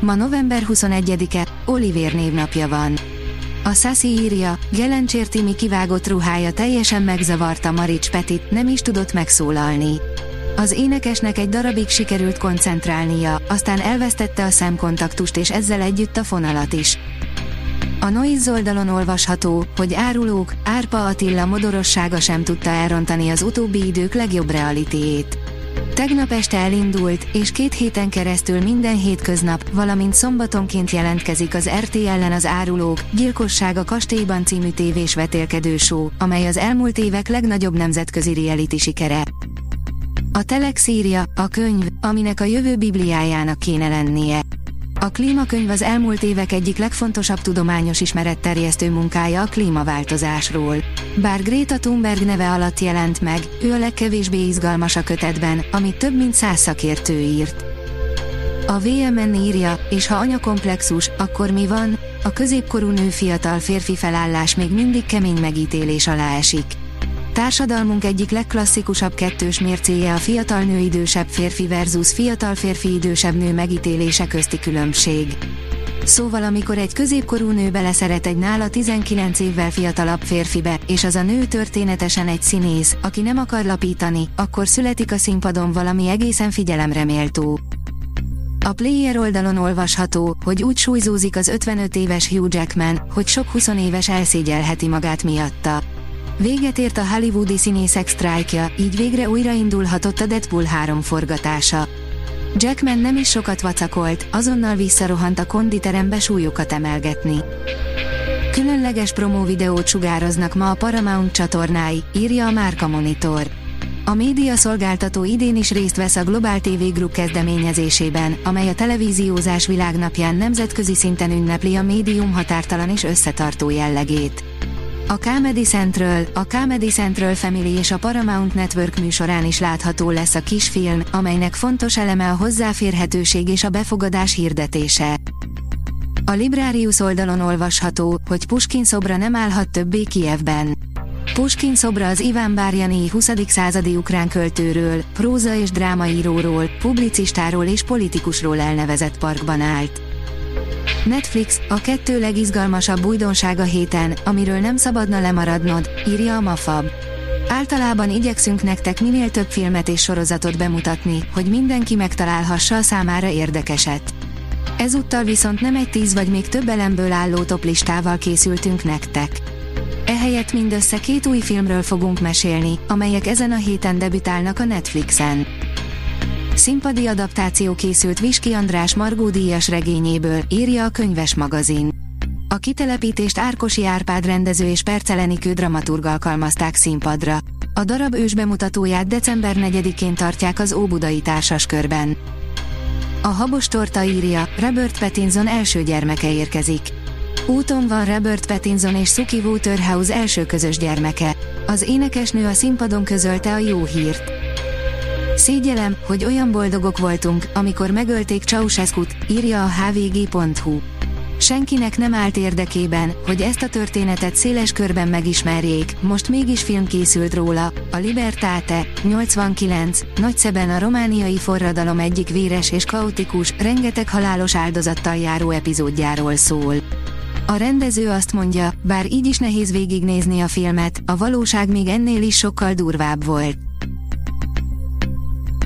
Ma november 21-e, Olivér névnapja van. A Sassy írja, Gelencsér Timi kivágott ruhája teljesen megzavarta Marics Petit, nem is tudott megszólalni. Az énekesnek egy darabig sikerült koncentrálnia, aztán elvesztette a szemkontaktust és ezzel együtt a fonalat is. A Noizz oldalon olvasható, hogy Árulók, Árpa Attila modorossága sem tudta elrontani az utóbbi idők legjobb realityjét. Tegnap este elindult, és 2 héten keresztül minden hétköznap, valamint szombatonként jelentkezik az RTL-en az Árulók, Gyilkosság a Kastélyban című tévés vetélkedő show, amely az elmúlt évek legnagyobb nemzetközi reality sikere. A Telex írja, a könyv, aminek a jövő bibliájának kéne lennie. A Klímakönyv az elmúlt évek egyik legfontosabb tudományos ismeretterjesztő munkája a klímaváltozásról. Bár Greta Thunberg neve alatt jelent meg, ő a legkevésbé izgalmas a kötetben, amit több mint 100 szakértő írt. A WMN írja, és ha anyakomplexus, akkor mi van? A középkorú nő fiatal férfi felállás még mindig kemény megítélés alá esik. Társadalmunk egyik legklasszikusabb kettős mércéje a fiatal nő idősebb férfi versus fiatal férfi idősebb nő megítélése közti különbség. Szóval amikor egy középkorú nő beleszeret egy nála 19 évvel fiatalabb férfibe, és az a nő történetesen egy színész, aki nem akar lapítani, akkor születik a színpadon valami egészen figyelemreméltó. A Player oldalon olvasható, hogy úgy súlyzózik az 55 éves Hugh Jackman, hogy sok 20 éves elszégyelheti magát miatta. Véget ért a hollywoodi színészek sztrájkja, így végre újraindulhatott a Deadpool 3 forgatása. Jackman nem is sokat vacakolt, azonnal visszarohant a konditerembe súlyokat emelgetni. Különleges promó videót sugároznak ma a Paramount csatornái, írja a Márka Monitor. A médiaszolgáltató idén is részt vesz a Global TV Group kezdeményezésében, amely a televíziózás világnapján nemzetközi szinten ünnepli a médium határtalan és összetartó jellegét. A Comedy Central Family és a Paramount Network műsorán is látható lesz a kisfilm, amelynek fontos eleme a hozzáférhetőség és a befogadás hirdetése. A Librarius oldalon olvasható, hogy Puskin szobra nem állhat többé Kijevben. Puskin szobra az Iván Bárjani 20. századi ukrán költőről, próza és drámaíróról, publicistáról és politikusról elnevezett parkban állt. Netflix, a 2 legizgalmasabb újdonság a héten, amiről nem szabadna lemaradnod, írja a Mafab. Általában igyekszünk nektek minél több filmet és sorozatot bemutatni, hogy mindenki megtalálhassa a számára érdekeset. Ezúttal viszont nem egy 10 vagy még több elemből álló toplistával készültünk nektek. Ehelyett mindössze 2 új filmről fogunk mesélni, amelyek ezen a héten debütálnak a Netflixen. Színpadi adaptáció készült Vizski András Margó Díjas regényéből, írja a könyves magazin. A kitelepítést Árkosi Árpád rendező és percelenikő dramaturg alkalmazták színpadra. A darab ősbemutatóját december 4-én tartják az Óbudai társaskörben. A Habostorta írja, Robert Pattinson első gyermeke érkezik. Úton van Robert Pattinson és Suki Waterhouse első közös gyermeke. Az énekesnő a színpadon közölte a jó hírt. Szégyellem, hogy olyan boldogok voltunk, amikor megölték Ceausescut, írja a hvg.hu. Senkinek nem állt érdekében, hogy ezt a történetet széles körben megismerjék, most mégis film készült róla, a Libertate, 89, nagyszeben a romániai forradalom egyik véres és kaotikus, rengeteg halálos áldozattal járó epizódjáról szól. A rendező azt mondja, bár így is nehéz végignézni a filmet, a valóság még ennél is sokkal durvább volt.